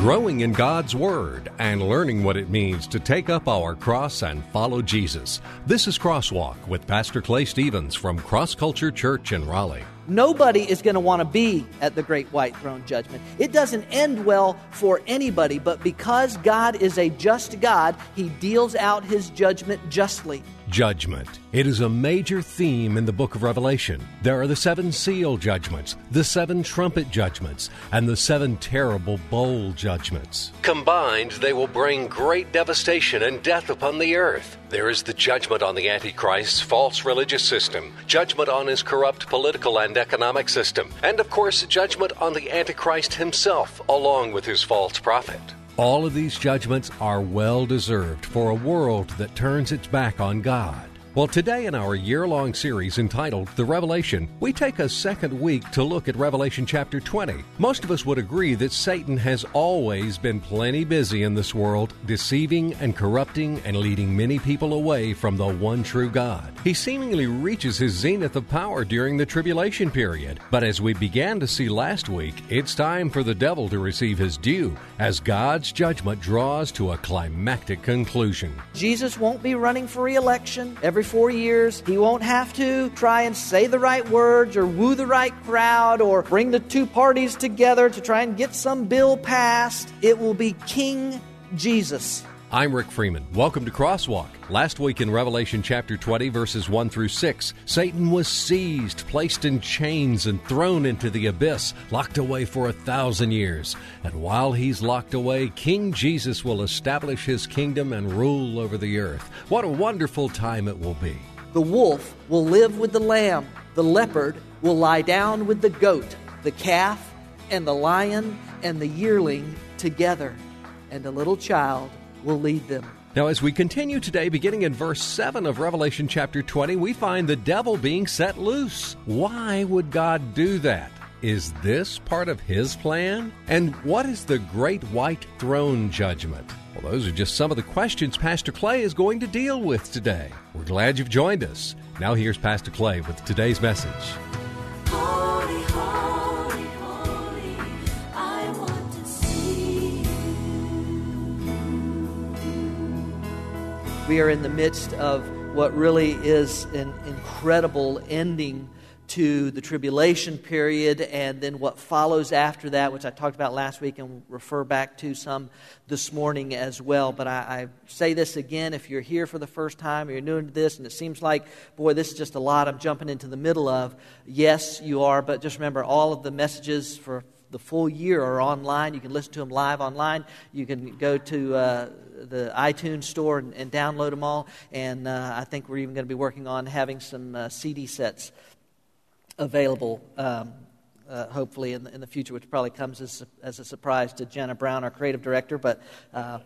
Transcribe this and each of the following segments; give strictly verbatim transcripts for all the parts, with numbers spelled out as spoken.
growing in God's Word, and learning what it means to take up our cross and follow Jesus. This is Crosswalk with Pastor Clay Stevens from Cross Culture Church in Raleigh. Nobody is going to want to be at the great white throne judgment. It doesn't end well for anybody, but because God is a just God, He deals out His judgment justly. Judgment. It is a major theme in the book of Revelation. There are the seven seal judgments, the seven trumpet judgments, and the seven terrible bowl judgments. Combined, they will bring great devastation and death upon the earth. There is the judgment on the Antichrist's false religious system, judgment on his corrupt political and economic system, and of course, judgment on the Antichrist himself, along with his false prophet. All of these judgments are well-deserved for a world that turns its back on God. Well, today in our year-long series entitled The Revelation, we take a second week to look at Revelation chapter twenty. Most of us would agree that Satan has always been plenty busy in this world, deceiving and corrupting and leading many people away from the one true God. He seemingly reaches his zenith of power during the tribulation period. But as we began to see last week, it's time for the devil to receive his due as God's judgment draws to a climactic conclusion. Jesus won't be running for re-election every four years. He won't have to try and say the right words or woo the right crowd or bring the two parties together to try and get some bill passed. It will be King Jesus. I'm Rick Freeman. Welcome to Crosswalk. Last week in Revelation chapter twenty, verses one through six, Satan was seized, placed in chains, and thrown into the abyss, locked away for a thousand years. And while he's locked away, King Jesus will establish his kingdom and rule over the earth. What a wonderful time it will be. The wolf will live with the lamb. The leopard will lie down with the goat, the calf, and the lion, and the yearling together. And the little child will lead them. Now, as we continue today, beginning in verse seven of Revelation chapter twenty, we find the devil being set loose. Why would God do that? Is this part of His plan? And what is the great white throne judgment? Well, those are just some of the questions Pastor Clay is going to deal with today. We're glad you've joined us. Now here's Pastor Clay with today's message. Holy, holy. We are in the midst of what really is an incredible ending to the tribulation period, and then what follows after that, which I talked about last week and refer back to some this morning as well. But I, I say this again, if you're here for the first time or you're new to this and it seems like, boy, this is just a lot I'm jumping into the middle of. Yes, you are, but just remember all of the messages for the full year are online. You can listen to them live online. You can go to uh, the iTunes store and, and download them all. And uh, I think we're even going to be working on having some uh, C D sets available, um, uh, hopefully in the, in the future, which probably comes as a, as a surprise to Jenna Brown, our creative director. But uh,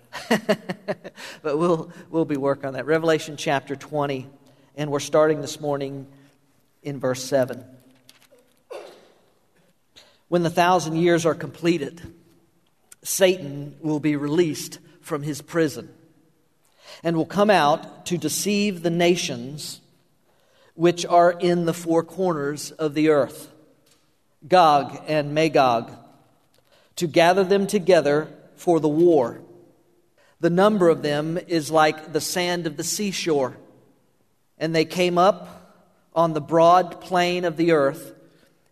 but we'll we'll be working on that. Revelation chapter twenty, and we're starting this morning in verse seven. When the thousand years are completed, Satan will be released from his prison and will come out to deceive the nations which are in the four corners of the earth, Gog and Magog, to gather them together for the war. The number of them is like the sand of the seashore, and they came up on the broad plain of the earth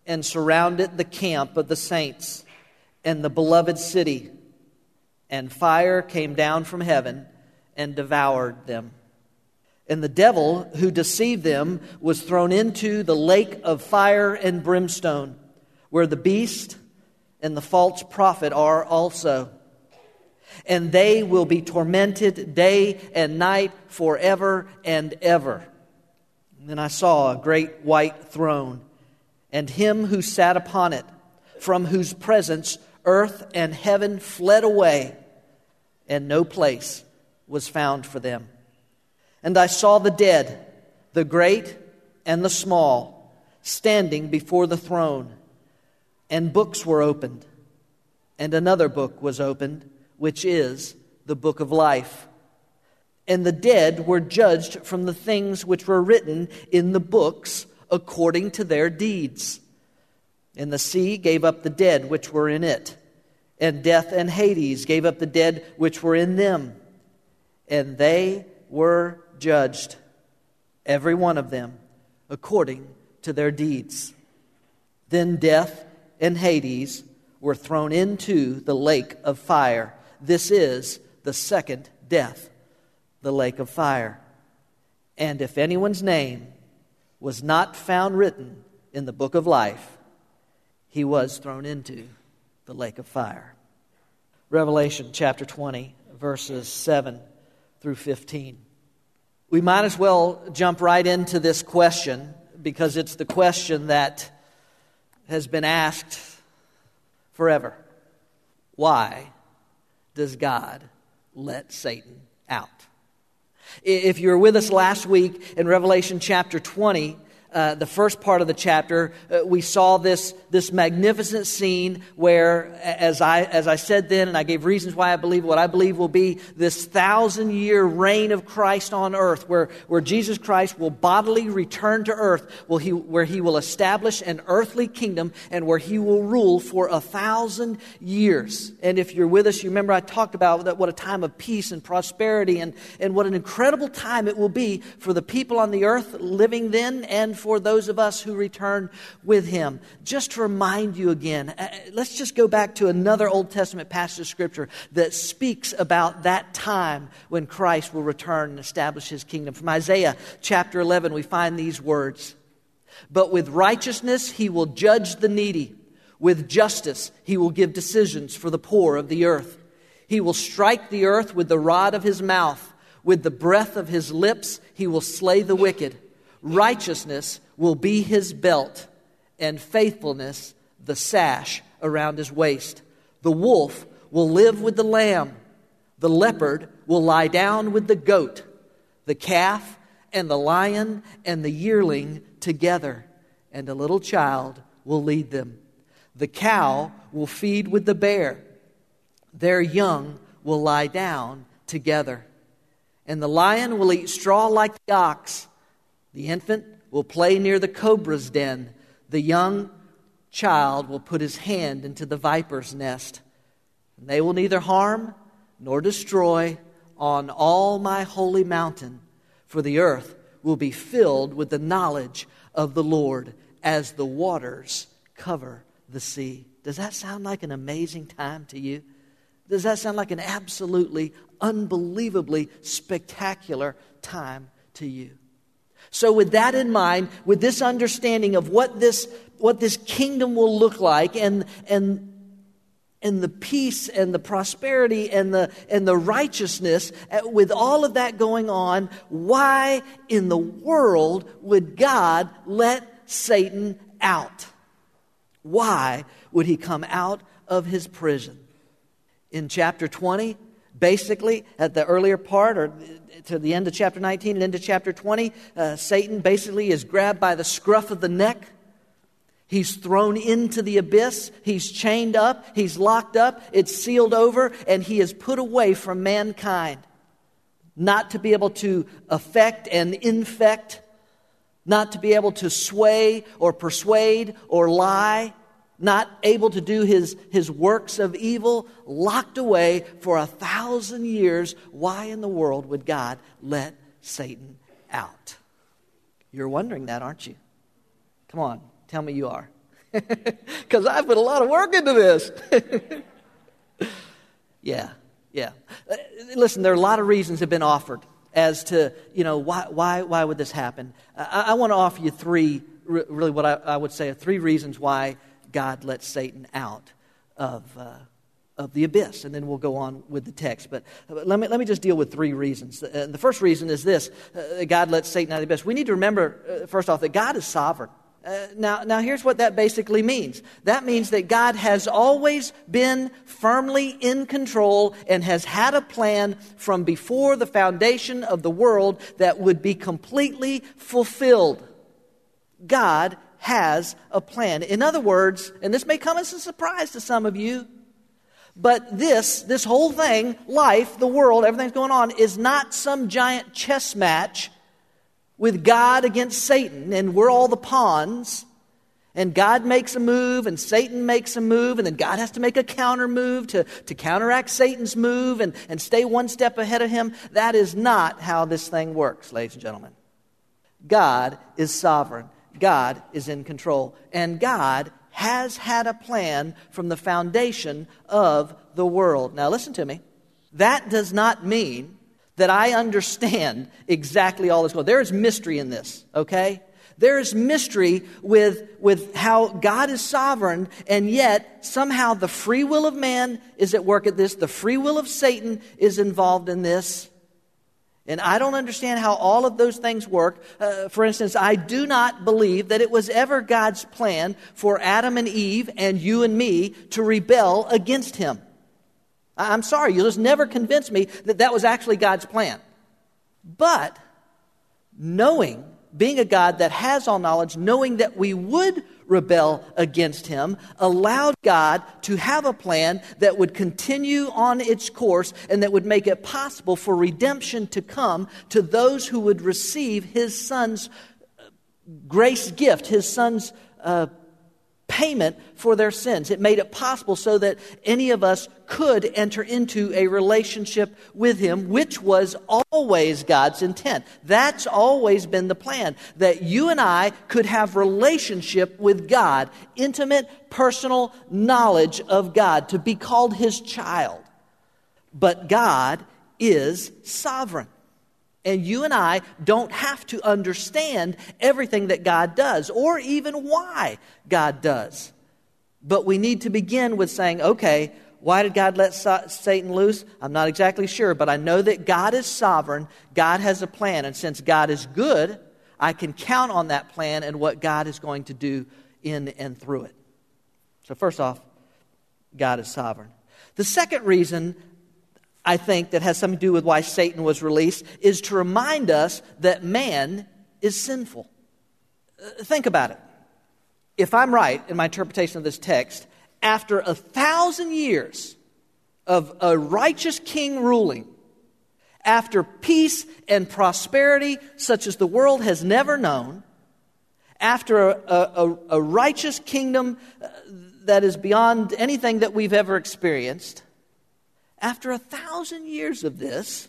and surrounded the camp of the saints and the beloved city, and fire came down from heaven and devoured them. And the devil who deceived them was thrown into the lake of fire and brimstone, where the beast and the false prophet are also. And they will be tormented day and night forever and ever. And then I saw a great white throne, and him who sat upon it, from whose presence earth and heaven fled away, and no place was found for them. And I saw the dead, the great and the small, standing before the throne, and books were opened. And another book was opened, which is the book of life. And the dead were judged from the things which were written in the books according to their deeds. And the sea gave up the dead which were in it, and death and Hades gave up the dead which were in them, and they were judged, every one of them, according to their deeds. Then death and Hades were thrown into the lake of fire. This is the second death, the lake of fire. And if anyone's name was not found written in the book of life, he was thrown into the lake of fire. Revelation chapter twenty, verses seven through fifteen. We might as well jump right into this question, because it's the question that has been asked forever. Why does God let Satan out? If you were with us last week in Revelation chapter twenty, uh, the first part of the chapter, uh, we saw this this magnificent scene where, as I as I said then, and I gave reasons why I believe what I believe will be this thousand-year reign of Christ on earth, where, where Jesus Christ will bodily return to earth, will he, where he will establish an earthly kingdom, and where he will rule for a thousand years. And if you're with us, you remember I talked about that, what a time of peace and prosperity, and, and what an incredible time it will be for the people on the earth living then and for those of us who return with him. Just to remind you again, let's just go back to another Old Testament passage of Scripture that speaks about that time when Christ will return and establish his kingdom. From Isaiah chapter eleven, we find these words: "But with righteousness he will judge the needy. With justice he will give decisions for the poor of the earth. He will strike the earth with the rod of his mouth. With the breath of his lips he will slay the wicked. Righteousness will be his belt, and faithfulness the sash around his waist. The wolf will live with the lamb. The leopard will lie down with the goat, the calf and the lion and the yearling together, and a little child will lead them. The cow will feed with the bear. Their young will lie down together. And the lion will eat straw like the ox. The infant will play near the cobra's den. The young child will put his hand into the viper's nest. And they will neither harm nor destroy on all my holy mountain, for the earth will be filled with the knowledge of the Lord as the waters cover the sea." Does that sound like an amazing time to you? Does that sound like an absolutely, unbelievably spectacular time to you? So with that in mind, with this understanding of what this what this kingdom will look like, and and and the peace and the prosperity and the and the righteousness, with all of that going on, why in the world would God let Satan out? Why would he come out of his prison? In chapter twenty, basically, at the earlier part, or to the end of chapter nineteen and into chapter twenty, uh, Satan basically is grabbed by the scruff of the neck. He's thrown into the abyss. He's chained up. He's locked up. It's sealed over. And he is put away from mankind, not to be able to affect and infect, not to be able to sway or persuade or lie, not able to do his, his works of evil, locked away for a thousand years. Why in the world would God let Satan out? You're wondering that, aren't you? Come on, tell me you are. Because I've put a lot of work into this. yeah, yeah. Listen, there are a lot of reasons that have been offered as to, you know, why why why would this happen? I, I want to offer you three, really what I, I would say are three reasons why God let Satan out of uh, of the abyss, and then we'll go on with the text. But, but let me let me just deal with three reasons. Uh, the first reason is this: uh, God let Satan out of the abyss. We need to remember, uh, first off, that God is sovereign. Uh, now, now here's what that basically means. That means that God has always been firmly in control and has had a plan from before the foundation of the world that would be completely fulfilled. God has a plan. In other words, and this may come as a surprise to some of you, but this, this whole thing, life, the world, everything's going on, is not some giant chess match with God against Satan, and we're all the pawns, And God makes a move, and Satan makes a move, and then God has to make a counter move to, to counteract Satan's move and, and stay one step ahead of him. That is not how this thing works, ladies and gentlemen. God is sovereign. God is in control. And God has had a plan from the foundation of the world. Now listen to me. That does not mean that I understand exactly all that's going on. There is mystery in this, okay? There is mystery with, with how God is sovereign, and yet somehow the free will of man is at work at this. The free will of Satan is involved in this. And I don't understand how all of those things work. Uh, for instance, I do not believe that it was ever God's plan for Adam and Eve and you and me to rebel against him. I'm sorry, you'll just never convince me that that was actually God's plan. But knowing, being a God that has all knowledge, knowing that we would rebel against him, allowed God to have a plan that would continue on its course and that would make it possible for redemption to come to those who would receive his son's grace gift, his son's uh, payment for their sins. It made it possible so that any of us could enter into a relationship with him, which was always God's intent. That's always been the plan, that you and I could have relationship with God, intimate, personal knowledge of God, to be called his child. But God is sovereign. And you and I don't have to understand everything that God does or even why God does. But we need to begin with saying, okay, why did God let so- Satan loose? I'm not exactly sure, but I know that God is sovereign. God has a plan. And since God is good, I can count on that plan and what God is going to do in and through it. So first off, God is sovereign. The second reason I think that has something to do with why Satan was released is to remind us that man is sinful. Think about it. If I'm right in my interpretation of this text, after a thousand years of a righteous king ruling, after peace and prosperity such as the world has never known, after a, a, a righteous kingdom that is beyond anything that we've ever experienced, after a thousand years of this,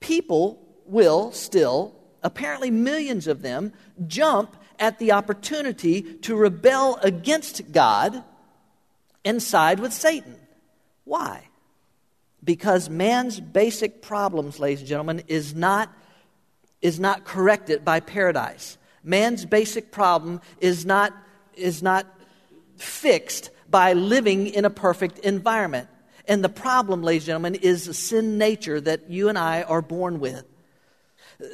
people will still, apparently millions of them, jump at the opportunity to rebel against God and side with Satan. Why? Because man's basic problems, ladies and gentlemen, is not, is not corrected by paradise. Man's basic problem is not, is not fixed by living in a perfect environment. And the problem, ladies and gentlemen, is the sin nature that you and I are born with.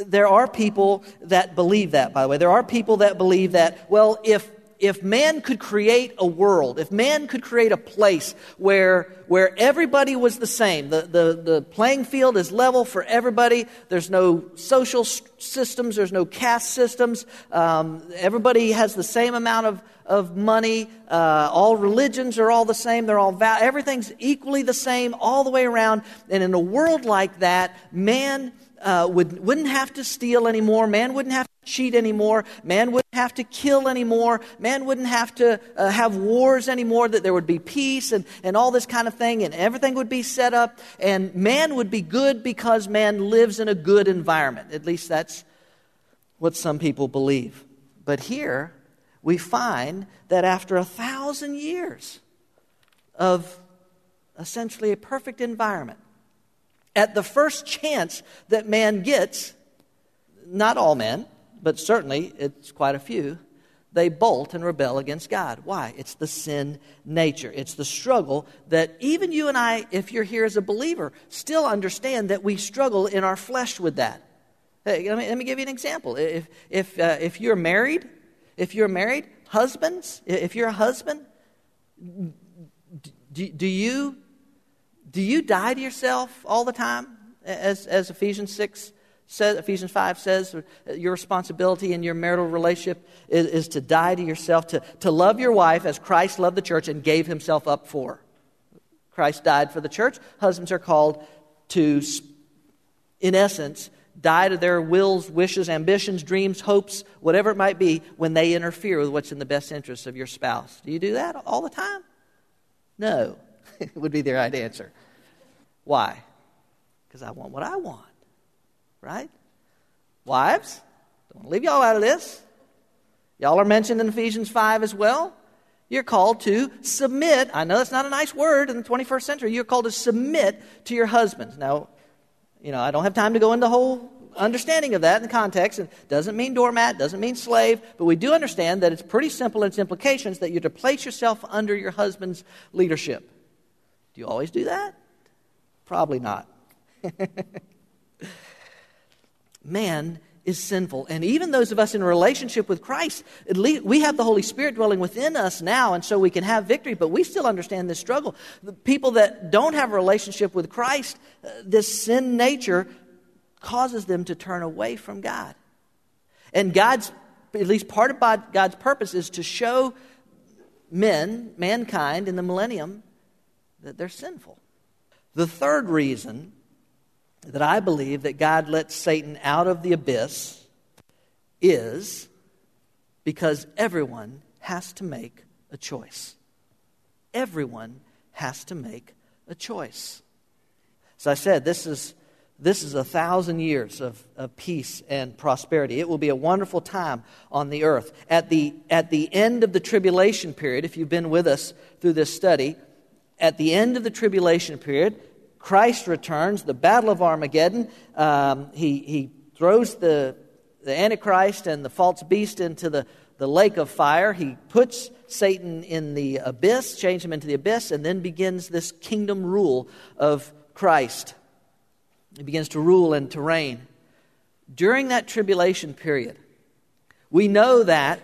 There are people that believe that, by the way. There are people that believe that, well, if if man could create a world, if man could create a place where where everybody was the same, the, the, the playing field is level for everybody, there's no social systems, there's no caste systems, um, everybody has the same amount of of money, uh, all religions are all the same, they're all val- everything's equally the same all the way around, and in a world like that, man uh, would, wouldn't have to steal anymore, man wouldn't have to cheat anymore, man wouldn't have to kill anymore, man wouldn't have to uh, have wars anymore, that there would be peace and, and all this kind of thing, and everything would be set up, and man would be good because man lives in a good environment. At least that's what some people believe. But here, we find that after a thousand years of essentially a perfect environment, at the first chance that man gets, not all men, but certainly it's quite a few, they bolt and rebel against God. Why? It's the sin nature. It's the struggle that even you and I, if you're here as a believer, still understand that we struggle in our flesh with that. Hey, let me, let me give you an example. If, if, uh, if you're married... If you're married, husbands, if you're a husband, do, do you do you die to yourself all the time? As as Ephesians six says, Ephesians five says, your responsibility in your marital relationship is, is to die to yourself, to, to love your wife as Christ loved the church and gave himself up for. Christ died for the church. Husbands are called to, in essence, die to their wills, wishes, ambitions, dreams, hopes, whatever it might be, when they interfere with what's in the best interest of your spouse. Do you do that all the time? No, would be the right answer. Why? Because I want what I want, right? Wives, don't want to leave y'all out of this. Y'all are mentioned in Ephesians five as well. You're called to submit. I know that's not a nice word in the twenty-first century. You're called to submit to your husbands. Now, you know, I don't have time to go into the whole understanding of that in the context. It doesn't mean doormat, doesn't mean slave, but we do understand that it's pretty simple in its implications that you're to place yourself under your husband's leadership. Do you always do that? Probably not. Man is sinful. And even those of us in a relationship with Christ, at least we have the Holy Spirit dwelling within us now, and so we can have victory, but we still understand this struggle. The people that don't have a relationship with Christ, uh, this sin nature causes them to turn away from God. And God's, at least part of God's purpose is to show men, mankind in the millennium, that they're sinful. The third reason that I believe that God lets Satan out of the abyss is because everyone has to make a choice. Everyone has to make a choice. As I said, this is this is a thousand years of, of peace and prosperity. It will be a wonderful time on the earth. At the at the end of the tribulation period, if you've been with us through this study, at the end of the tribulation period, Christ returns, the battle of Armageddon. Um, he, he throws the, the Antichrist and the false beast into the, the lake of fire. He puts Satan in the abyss, changes him into the abyss, and then begins this kingdom rule of Christ. He begins to rule and to reign. During that tribulation period, we know that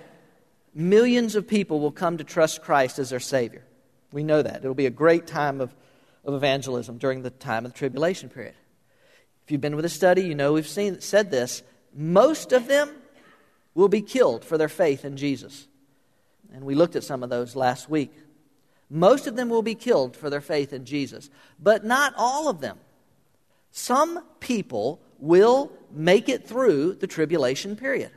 millions of people will come to trust Christ as their Savior. We know that. It'll be a great time of of evangelism during the time of the tribulation period. If you've been with a study, you know we've seen said this. Most of them will be killed for their faith in Jesus. And we looked at some of those last week. Most of them will be killed for their faith in Jesus, but not all of them. Some people will make it through the tribulation period.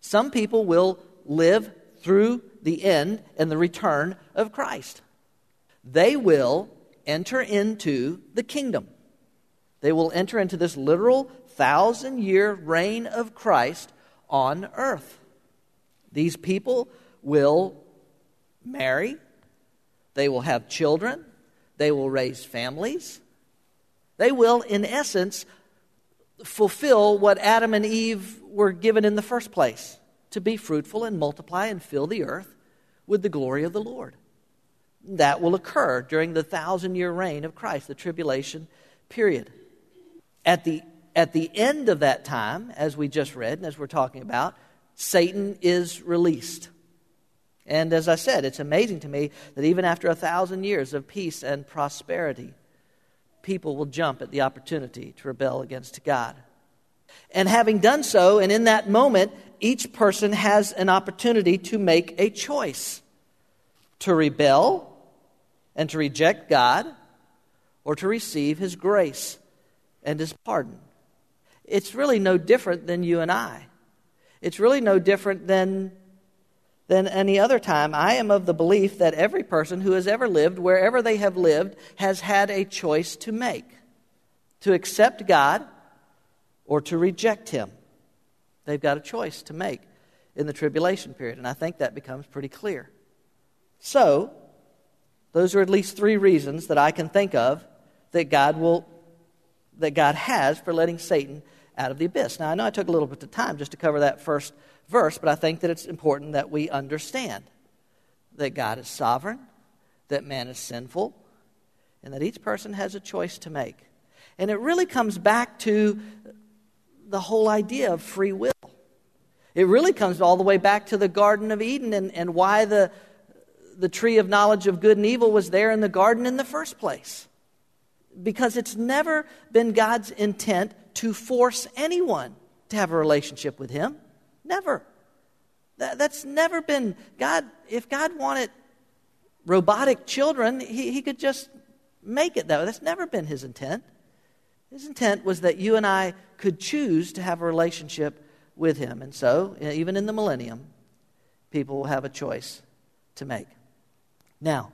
Some people will live through the end and the return of Christ. They will enter into the kingdom. They will enter into this literal thousand-year reign of Christ on earth. These people will marry. They will have children. They will raise families. They will, in essence, fulfill what Adam and Eve were given in the first place, to be fruitful and multiply and fill the earth with the glory of the Lord. That will occur during the thousand-year reign of Christ, the tribulation period. At the, at the end of that time, as we just read and as we're talking about, Satan is released. And as I said, it's amazing to me that even after a thousand years of peace and prosperity, people will jump at the opportunity to rebel against God. And having done so, and in that moment, each person has an opportunity to make a choice. To rebel and to reject God, or to receive His grace and His pardon. It's really no different than you and I. It's really no different than, than any other time. I am of the belief that every person who has ever lived, wherever they have lived, has had a choice to make. To accept God or to reject Him. They've got a choice to make in the tribulation period. And I think that becomes pretty clear. So, those are at least three reasons that I can think of that God will, that God has for letting Satan out of the abyss. Now, I know I took a little bit of time just to cover that first verse, but I think that it's important that we understand that God is sovereign, that man is sinful, and that each person has a choice to make. And it really comes back to the whole idea of free will. It really comes all the way back to the Garden of Eden and, and why the The tree of knowledge of good and evil was there in the garden in the first place. Because it's never been God's intent to force anyone to have a relationship with Him. Never. That, that's never been God. If God wanted robotic children, he, he could just make it that way. That's never been His intent. His intent was that you and I could choose to have a relationship with him. And so, even in the millennium, people will have a choice to make. Now,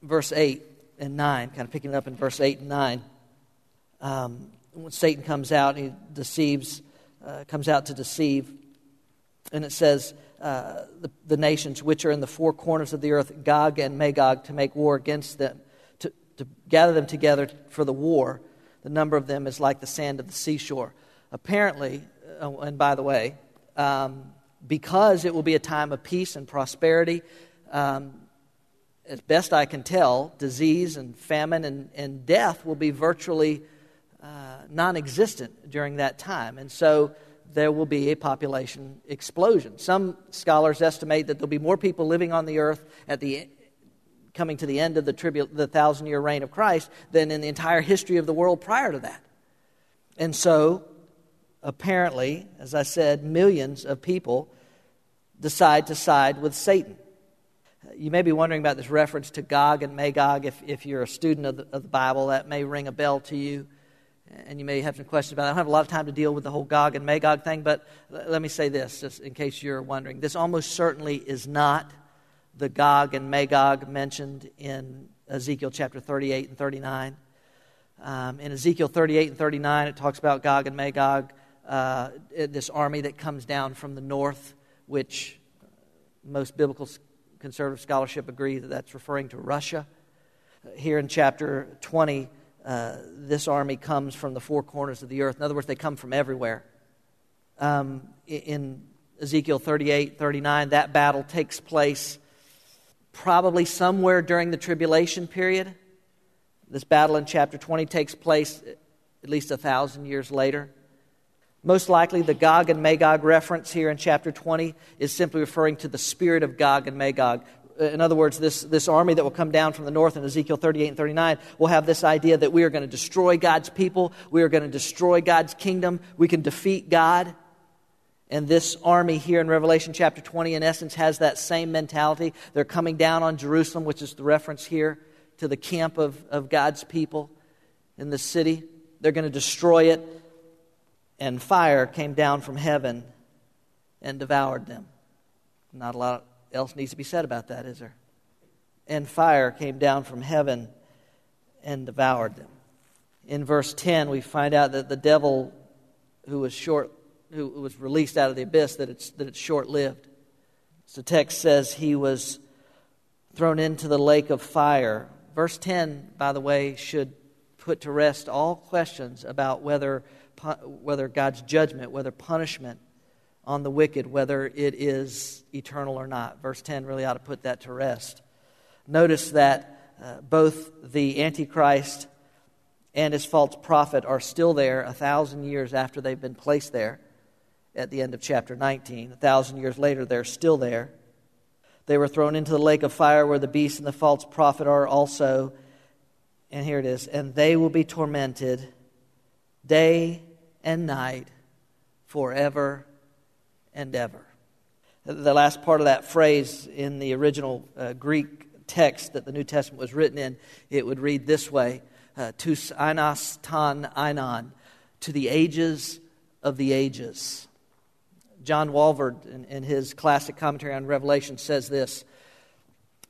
verse eight and nine, kind of picking it up in verse eight and nine, um, when Satan comes out, he deceives, uh, comes out to deceive, and it says, uh, the, the nations which are in the four corners of the earth, Gog and Magog, to make war against them, to, to gather them together for the war. The number of them is like the sand of the seashore. Apparently, oh, and by the way, um, because it will be a time of peace and prosperity, um, as best I can tell, disease and famine and, and death will be virtually uh, non-existent during that time. And so there will be a population explosion. Some scholars estimate that there'll be more people living on the earth at the coming to the end of the, tribu- the thousand-year reign of Christ than in the entire history of the world prior to that. And so, apparently, as I said, millions of people decide to side with Satan. You may be wondering about this reference to Gog and Magog. If, if you're a student of the, of the Bible, that may ring a bell to you, and you may have some questions about it. I don't have a lot of time to deal with the whole Gog and Magog thing, but l- let me say this, just in case you're wondering. This almost certainly is not the Gog and Magog mentioned in Ezekiel chapter thirty-eight and thirty-nine. Um, in Ezekiel thirty-eight and thirty-nine, it talks about Gog and Magog, uh, this army that comes down from the north, which most biblical conservative scholarship agree that that's referring to Russia. Here in chapter twenty, uh, this army comes from the four corners of the earth. In other words, they come from everywhere. Um, in Ezekiel thirty-eight, thirty-nine, that battle takes place probably somewhere during the tribulation period. This battle in chapter twenty takes place at least a thousand years later. Most likely the Gog and Magog reference here in chapter twenty is simply referring to the spirit of Gog and Magog. In other words, this, this army that will come down from the north in Ezekiel thirty-eight and thirty-nine will have this idea that we are going to destroy God's people, we are going to destroy God's kingdom, we can defeat God. And this army here in Revelation chapter twenty, in essence, has that same mentality. They're coming down on Jerusalem, which is the reference here to the camp of, of God's people in the city. They're going to destroy it. And fire came down from heaven and devoured them. Not a lot else needs to be said about that, is there? And fire came down from heaven and devoured them. In verse ten, we find out that the devil who was short who was released out of the abyss, that it's that it's short-lived. So the text says he was thrown into the lake of fire. Verse ten, by the way, should put to rest all questions about whether whether God's judgment, whether punishment on the wicked, whether it is eternal or not. Verse ten really ought to put that to rest. Notice that uh, both the Antichrist and his false prophet are still there a thousand years after they've been placed there. At the end of chapter nineteen, a thousand years later, they're still there. They were thrown into the lake of fire where the beast and the false prophet are also. And here it is. And they will be tormented day and night forever and ever. The last part of that phrase in the original uh, Greek text that the New Testament was written in, it would read this way, uh, tus ainos ton ainon, to the ages of the ages. John Walvoord, in, in his classic commentary on Revelation, says this: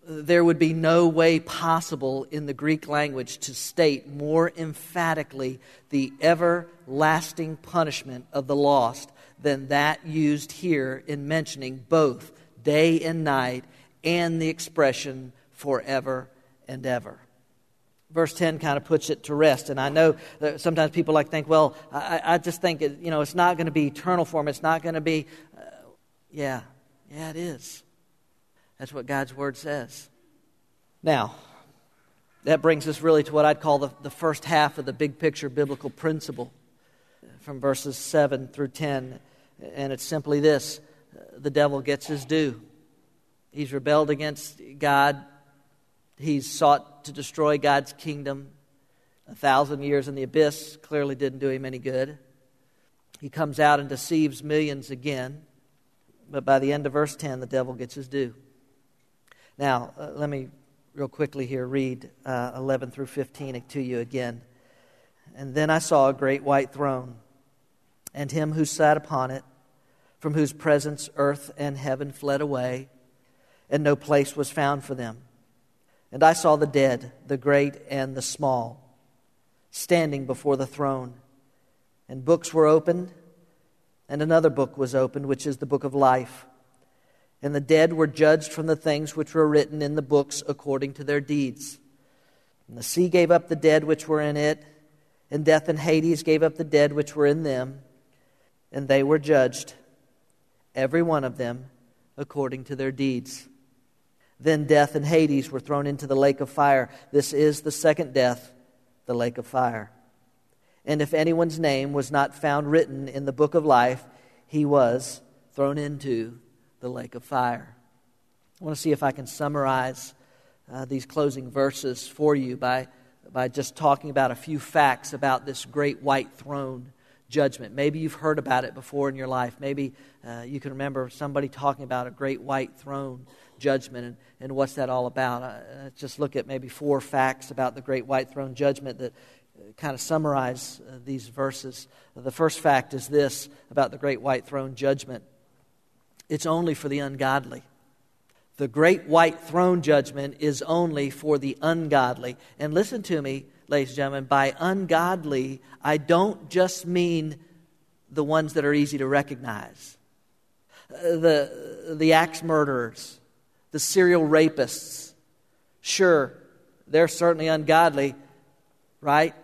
there would be no way possible in the Greek language to state more emphatically the everlasting punishment of the lost than that used here in mentioning both day and night and the expression forever and ever. Verse ten kind of puts it to rest. And I know that sometimes people like think, well, I, I just think, it, you know, it's not going to be eternal for them. It's not going to be, uh, yeah, yeah, it is. That's what God's Word says. Now, that brings us really to what I'd call the, the first half of the big picture biblical principle from verses seven through ten. And it's simply this: the devil gets his due. He's rebelled against God. He's sought to destroy God's kingdom. A thousand years in the abyss clearly didn't do him any good. He comes out and deceives millions again. But by the end of verse ten, the devil gets his due. Now, uh, let me real quickly here read uh, eleven through fifteen to you again. And then I saw a great white throne, and him who sat upon it, from whose presence earth and heaven fled away, and no place was found for them. And I saw the dead, the great and the small, standing before the throne. And books were opened, and another book was opened, which is the book of life. And the dead were judged from the things which were written in the books according to their deeds. And the sea gave up the dead which were in it, and death and Hades gave up the dead which were in them, and they were judged, every one of them, according to their deeds. Then death and Hades were thrown into the lake of fire. This is the second death, the lake of fire. And if anyone's name was not found written in the book of life, he was thrown into the lake of fire. I want to see if I can summarize uh, these closing verses for you by, by just talking about a few facts about this great white throne judgment. Maybe you've heard about it before in your life. Maybe uh, you can remember somebody talking about a great white throne judgment and, and what's that all about. Uh, let's just look at maybe four facts about the great white throne judgment that kind of summarize uh, these verses. The first fact is this about the great white throne judgment. It's only for the ungodly. The great white throne judgment is only for the ungodly. And listen to me, ladies and gentlemen, by ungodly, I don't just mean the ones that are easy to recognize. The, the axe murderers, the serial rapists, sure, they're certainly ungodly, right?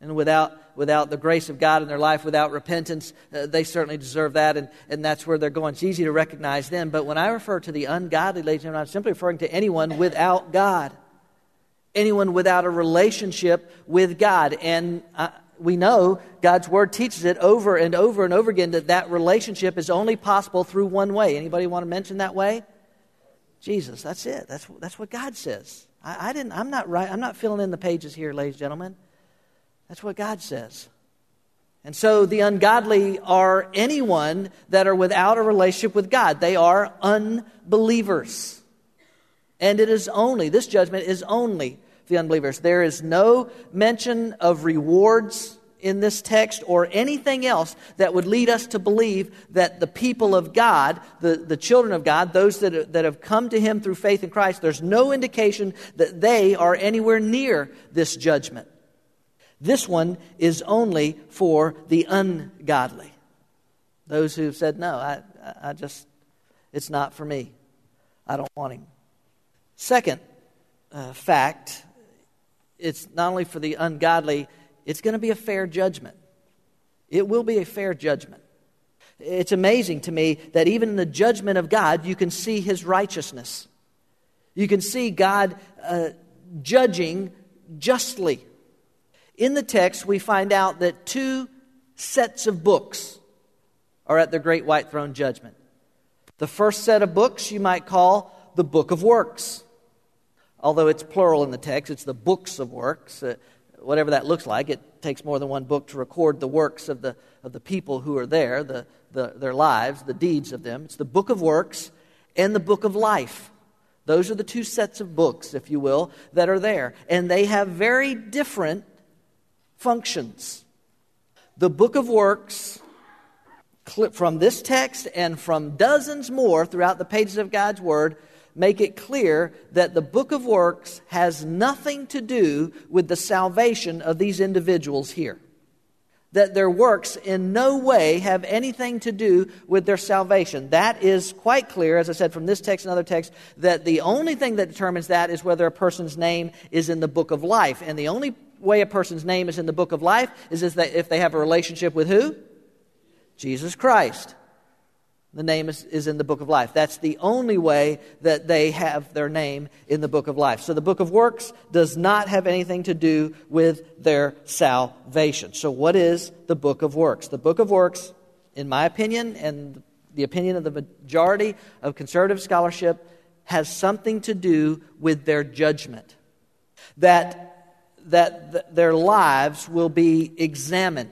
And without without the grace of God in their life, without repentance, uh, they certainly deserve that, and, and that's where they're going. It's easy to recognize them. But when I refer to the ungodly, ladies and gentlemen, I'm simply referring to anyone without God, anyone without a relationship with God. And I, we know God's Word teaches it over and over and over again that that relationship is only possible through one way. Anybody want to mention that way? Jesus. That's it. That's that's what God says. I, I didn't. I'm not right. I'm not filling in the pages here, ladies and gentlemen. That's what God says. And so the ungodly are anyone that are without a relationship with God. They are unbelievers. And it is only, this judgment is only for the unbelievers. There is no mention of rewards in this text or anything else that would lead us to believe that the people of God, the, the children of God, those that, that have come to Him through faith in Christ, there's no indication that they are anywhere near this judgment. This one is only for the ungodly. Those who have said, no, I, I just, it's not for me. I don't want him. Second uh, fact, it's not only for the ungodly, it's going to be a fair judgment. It will be a fair judgment. It's amazing to me that even in the judgment of God, you can see His righteousness. You can see God uh, judging justly. In the text, we find out that two sets of books are at the Great White Throne Judgment. The first set of books you might call the Book of Works. Although it's plural in the text, it's the books of works. Uh, whatever that looks like, it takes more than one book to record the works of the of the people who are there, the, the their lives, the deeds of them. It's the Book of Works and the Book of Life. Those are the two sets of books, if you will, that are there. And they have very different functions. The Book of Works, from this text and from dozens more throughout the pages of God's Word, make it clear that the Book of Works has nothing to do with the salvation of these individuals here. That their works in no way have anything to do with their salvation. That is quite clear, as I said, from this text and other texts, that the only thing that determines that is whether a person's name is in the Book of Life. And the only way a person's name is in the Book of Life is if they have a relationship with who? Jesus Christ. The name is, is in the Book of Life. That's the only way that they have their name in the Book of Life. So the Book of Works does not have anything to do with their salvation. So what is the Book of Works? The Book of Works, in my opinion, and the opinion of the majority of conservative scholarship, has something to do with their judgment. That that th- their lives will be examined.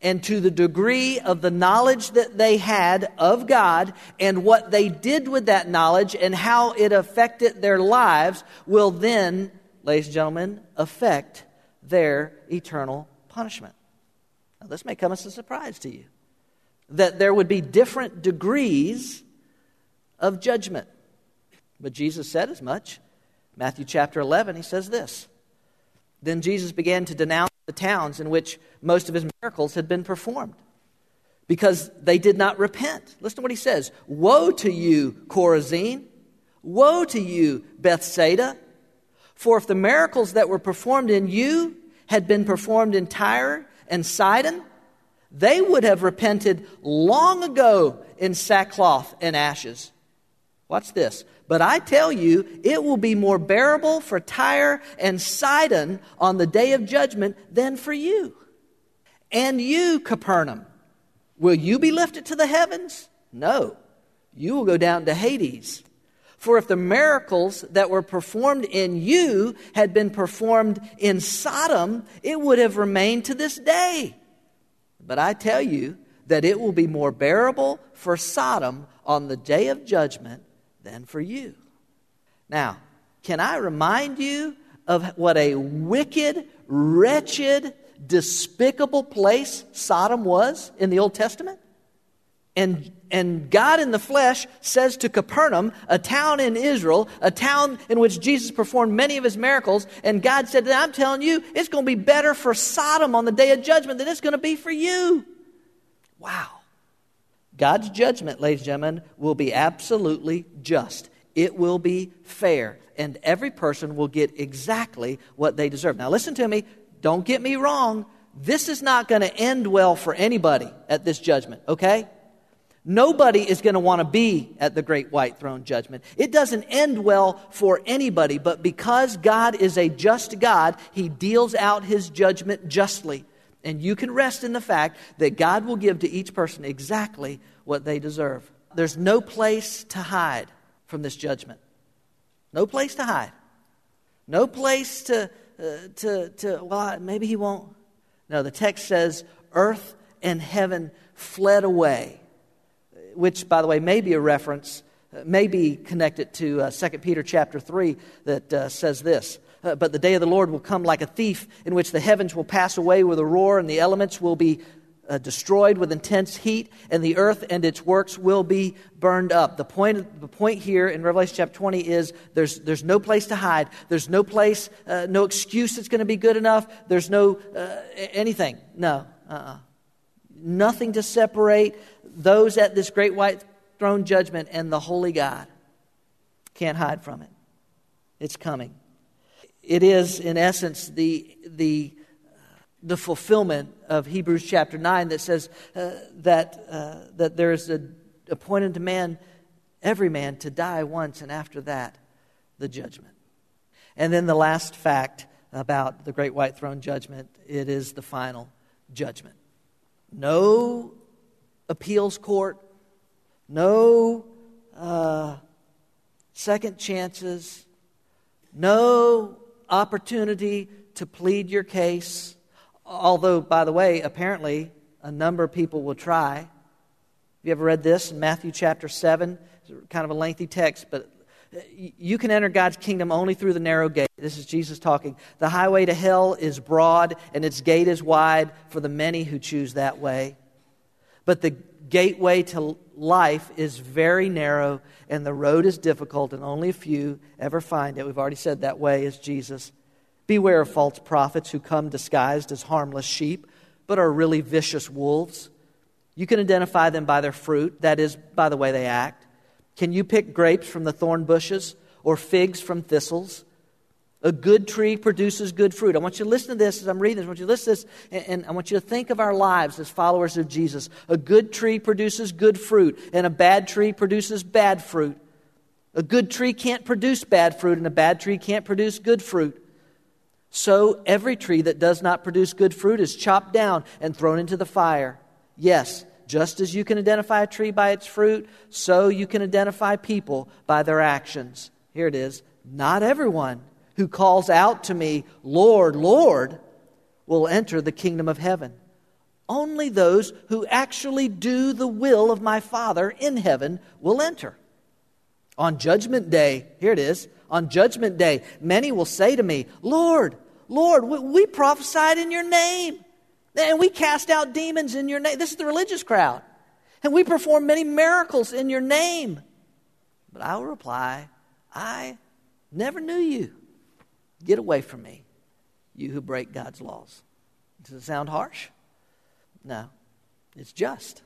And to the degree of the knowledge that they had of God and what they did with that knowledge and how it affected their lives will then, ladies and gentlemen, affect their eternal punishment. Now, this may come as a surprise to you, that there would be different degrees of judgment. But Jesus said as much. Matthew chapter eleven, he says this: "Then Jesus began to denounce the towns in which most of his miracles had been performed, because they did not repent." Listen to what he says. "Woe to you, Chorazin! Woe to you, Bethsaida! For if the miracles that were performed in you had been performed in Tyre and Sidon, they would have repented long ago in sackcloth and ashes." Watch this. "But I tell you, it will be more bearable for Tyre and Sidon on the day of judgment than for you. And you, Capernaum, will you be lifted to the heavens? No, you will go down to Hades. For if the miracles that were performed in you had been performed in Sodom, it would have remained to this day. But I tell you that it will be more bearable for Sodom on the day of judgment than for you." Now, can I remind you of what a wicked, wretched, despicable place Sodom was in the Old Testament? And and God in the flesh says to Capernaum, a town in Israel, a town in which Jesus performed many of his miracles, and God said, "I'm telling you, it's going to be better for Sodom on the day of judgment than it's going to be for you." Wow. God's judgment, ladies and gentlemen, will be absolutely just. It will be fair, and every person will get exactly what they deserve. Now listen to me. Don't get me wrong. This is not going to end well for anybody at this judgment, okay? Nobody is going to want to be at the great white throne judgment. It doesn't end well for anybody, but because God is a just God, he deals out his judgment justly. And you can rest in the fact that God will give to each person exactly what they deserve. There's no place to hide from this judgment. No place to hide. No place to, uh, to, to well, maybe he won't. No, the text says, "Earth and heaven fled away," which, by the way, may be a reference, may be connected to uh, Second Peter chapter three that uh, says this: Uh, "But the day of the Lord will come like a thief, in which the heavens will pass away with a roar, and the elements will be uh, destroyed with intense heat, and the earth and its works will be burned up." The point, the point here in Revelation chapter twenty is there's there's no place to hide. There's no place, uh, no excuse that's going to be good enough. There's no uh, anything. No, uh-uh. Nothing to separate those at this great white throne judgment and the holy God. Can't hide from it. It's coming. It is, in essence, the the the fulfillment of Hebrews chapter nine that says uh, that uh, that there is a appointed to man, every man, to die once, and after that, the judgment. And then the last fact about the great white throne judgment: it is the final judgment. No appeals court, no uh, second chances, no opportunity to plead your case, although, by the way, apparently a number of people will try. Have you ever read this in Matthew chapter seven? It's kind of a lengthy text, but you can enter God's kingdom only through the narrow gate. This is Jesus talking. "The highway to hell is broad, and its gate is wide for the many who choose that way. But the gateway to life is very narrow, and the road is difficult, and only a few ever find it." We've already said that way is Jesus. "Beware of false prophets who come disguised as harmless sheep, but are really vicious wolves. You can identify them by their fruit," that is, by the way they act. "Can you pick grapes from the thorn bushes or figs from thistles? A good tree produces good fruit." I want you to listen to this as I'm reading this. I want you to listen to this, and, and I want you to think of our lives as followers of Jesus. A good tree produces good fruit, and a bad tree produces bad fruit. A good tree can't produce bad fruit, and a bad tree can't produce good fruit. "So every tree that does not produce good fruit is chopped down and thrown into the fire. Yes, just as you can identify a tree by its fruit, so you can identify people by their actions." Here it is. "Not everyone who calls out to me, 'Lord, Lord,' will enter the kingdom of heaven. Only those who actually do the will of my Father in heaven will enter. On judgment day," here it is, "on judgment day, many will say to me, 'Lord, Lord, we prophesied in your name And we cast out demons in your name. This is the religious crowd. And we perform many miracles in your name. But I will reply, I never knew you. Get away from me, you who break God's laws. Does it sound harsh? No, it's just.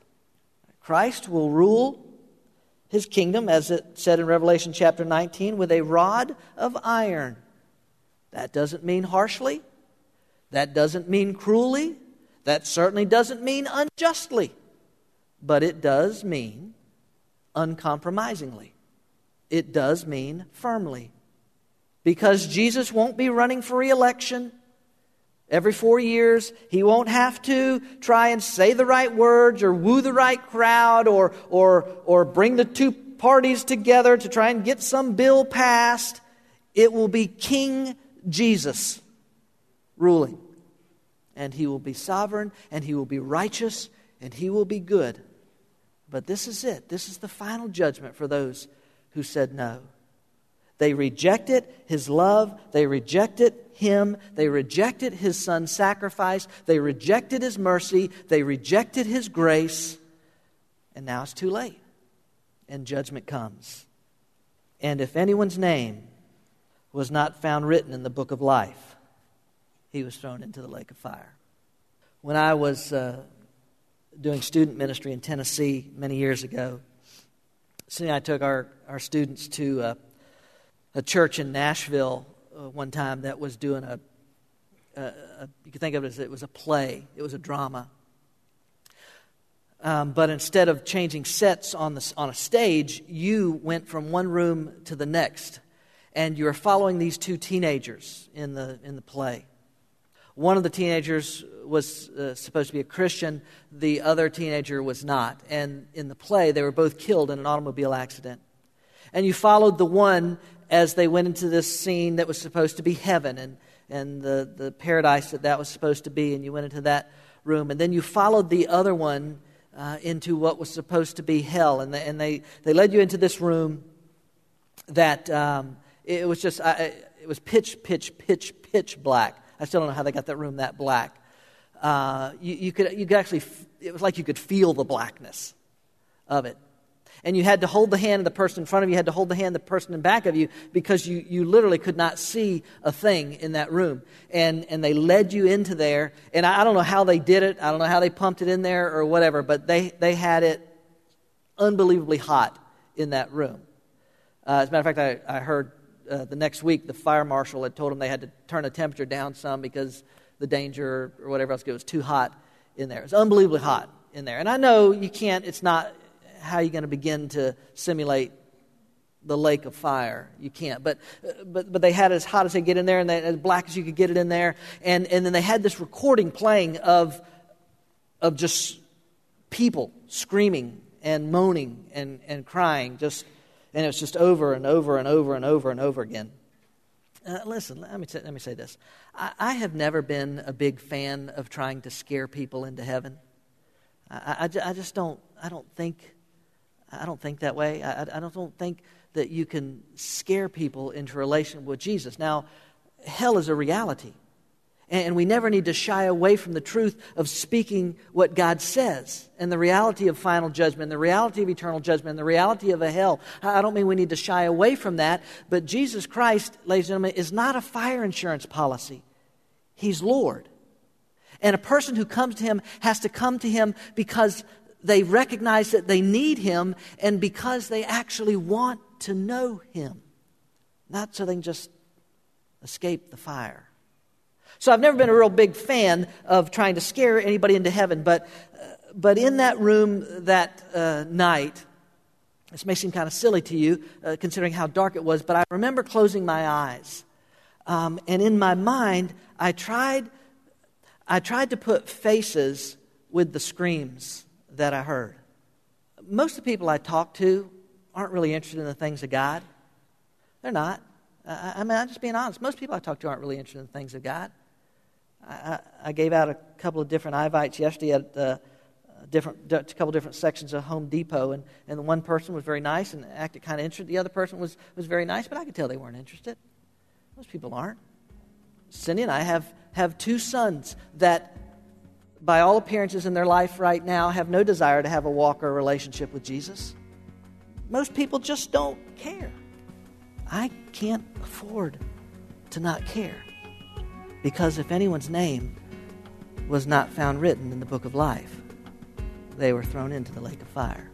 Christ will rule his kingdom, as it said in Revelation chapter nineteen, with a rod of iron. That doesn't mean harshly. That doesn't mean cruelly. That certainly doesn't mean unjustly. But it does mean uncompromisingly. It does mean firmly. Because Jesus won't be running for re-election every four years. He won't have to try and say the right words or woo the right crowd or or or bring the two parties together to try and get some bill passed. It will be King Jesus ruling. And he will be sovereign, and he will be righteous, and he will be good. But this is it. This is the final judgment for those who said no. They rejected his love. They rejected him. They rejected his son's sacrifice. They rejected his mercy. They rejected his grace. And now it's too late. And judgment comes. And if anyone's name was not found written in the book of life, he was thrown into the lake of fire. When I was uh, doing student ministry in Tennessee many years ago, Cindy and I took our, our students to uh, a church in Nashville uh, one time that was doing a, a, a, you can think of it as it was a play. It was a drama. Um, but instead of changing sets on the, on a stage, you went from one room to the next, and you were following these two teenagers in the in the play. One of the teenagers was uh, supposed to be a Christian. The other teenager was not. And in the play, they were both killed in an automobile accident. And you followed the one as they went into this scene that was supposed to be heaven and, and the, the paradise that that was supposed to be, and you went into that room. And then you followed the other one uh, into what was supposed to be hell. And they, and they, they led you into this room that um, it was just, I, it was pitch, pitch, pitch, pitch black. I still don't know how they got that room that black. Uh, you, you could you could actually, it was like you could feel the blackness of it. And you had to hold the hand of the person in front of you, you had to hold the hand of the person in back of you, because you, you literally could not see a thing in that room. And and they led you into there, and I, I don't know how they did it, I don't know how they pumped it in there or whatever, but they, they had it unbelievably hot in that room. Uh, as a matter of fact, I, I heard uh, the next week the fire marshal had told them they had to turn the temperature down some because the danger or whatever else, it was too hot in there. It was unbelievably hot in there. And I know you can't, it's not... How are you going to begin to simulate the lake of fire? You can't. But but but they had it as hot as they get in there, and they, as black as you could get it in there. And and then they had this recording playing of of just people screaming and moaning and, and crying. Just and it was just over and over and over and over and over again. Uh, listen, let me say, let me say this. I, I have never been a big fan of trying to scare people into heaven. I, I, I just don't. I don't think. I don't think that way. I, I don't think that you can scare people into relation with Jesus. Now, hell is a reality. And we never need to shy away from the truth of speaking what God says and the reality of final judgment, the reality of eternal judgment, and the reality of a hell. I don't mean we need to shy away from that, but Jesus Christ, ladies and gentlemen, is not a fire insurance policy. He's Lord. And a person who comes to him has to come to him because they recognize that they need him, and because they actually want to know him. Not so they can just escape the fire. So I've never been a real big fan of trying to scare anybody into heaven. But uh, but in that room that uh, night, this may seem kind of silly to you, uh, considering how dark it was, but I remember closing my eyes. Um, and in my mind, I tried, I tried to put faces with the screams that I heard. Most of the people I talk to aren't really interested in the things of God. They're not. I, I mean, I'm just being honest. Most people I talk to aren't really interested in the things of God. I, I, I gave out a couple of different I-vites yesterday at uh, different, a couple different sections of Home Depot, and, and one person was very nice and acted kind of interested. The other person was, was very nice, but I could tell they weren't interested. Most people aren't. Cindy and I have, have two sons that by all appearances in their life right now, have no desire to have a walk or a relationship with Jesus. Most people just don't care. I can't afford to not care, because if anyone's name was not found written in the book of life, they were thrown into the lake of fire.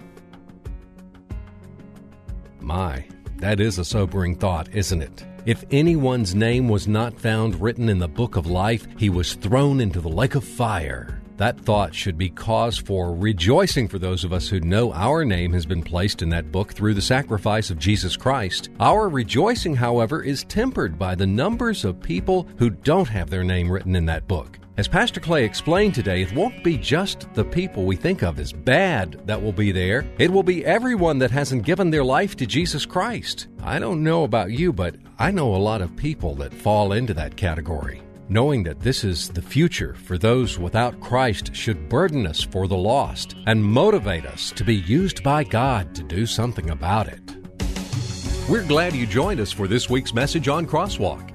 My, that is a sobering thought, isn't it? If anyone's name was not found written in the book of life, he was thrown into the lake of fire. That thought should be cause for rejoicing for those of us who know our name has been placed in that book through the sacrifice of Jesus Christ. Our rejoicing, however, is tempered by the numbers of people who don't have their name written in that book. As Pastor Clay explained today, it won't be just the people we think of as bad that will be there. It will be everyone that hasn't given their life to Jesus Christ. I don't know about you, but I know a lot of people that fall into that category. Knowing that this is the future for those without Christ should burden us for the lost and motivate us to be used by God to do something about it. We're glad you joined us for this week's message on Crosswalk.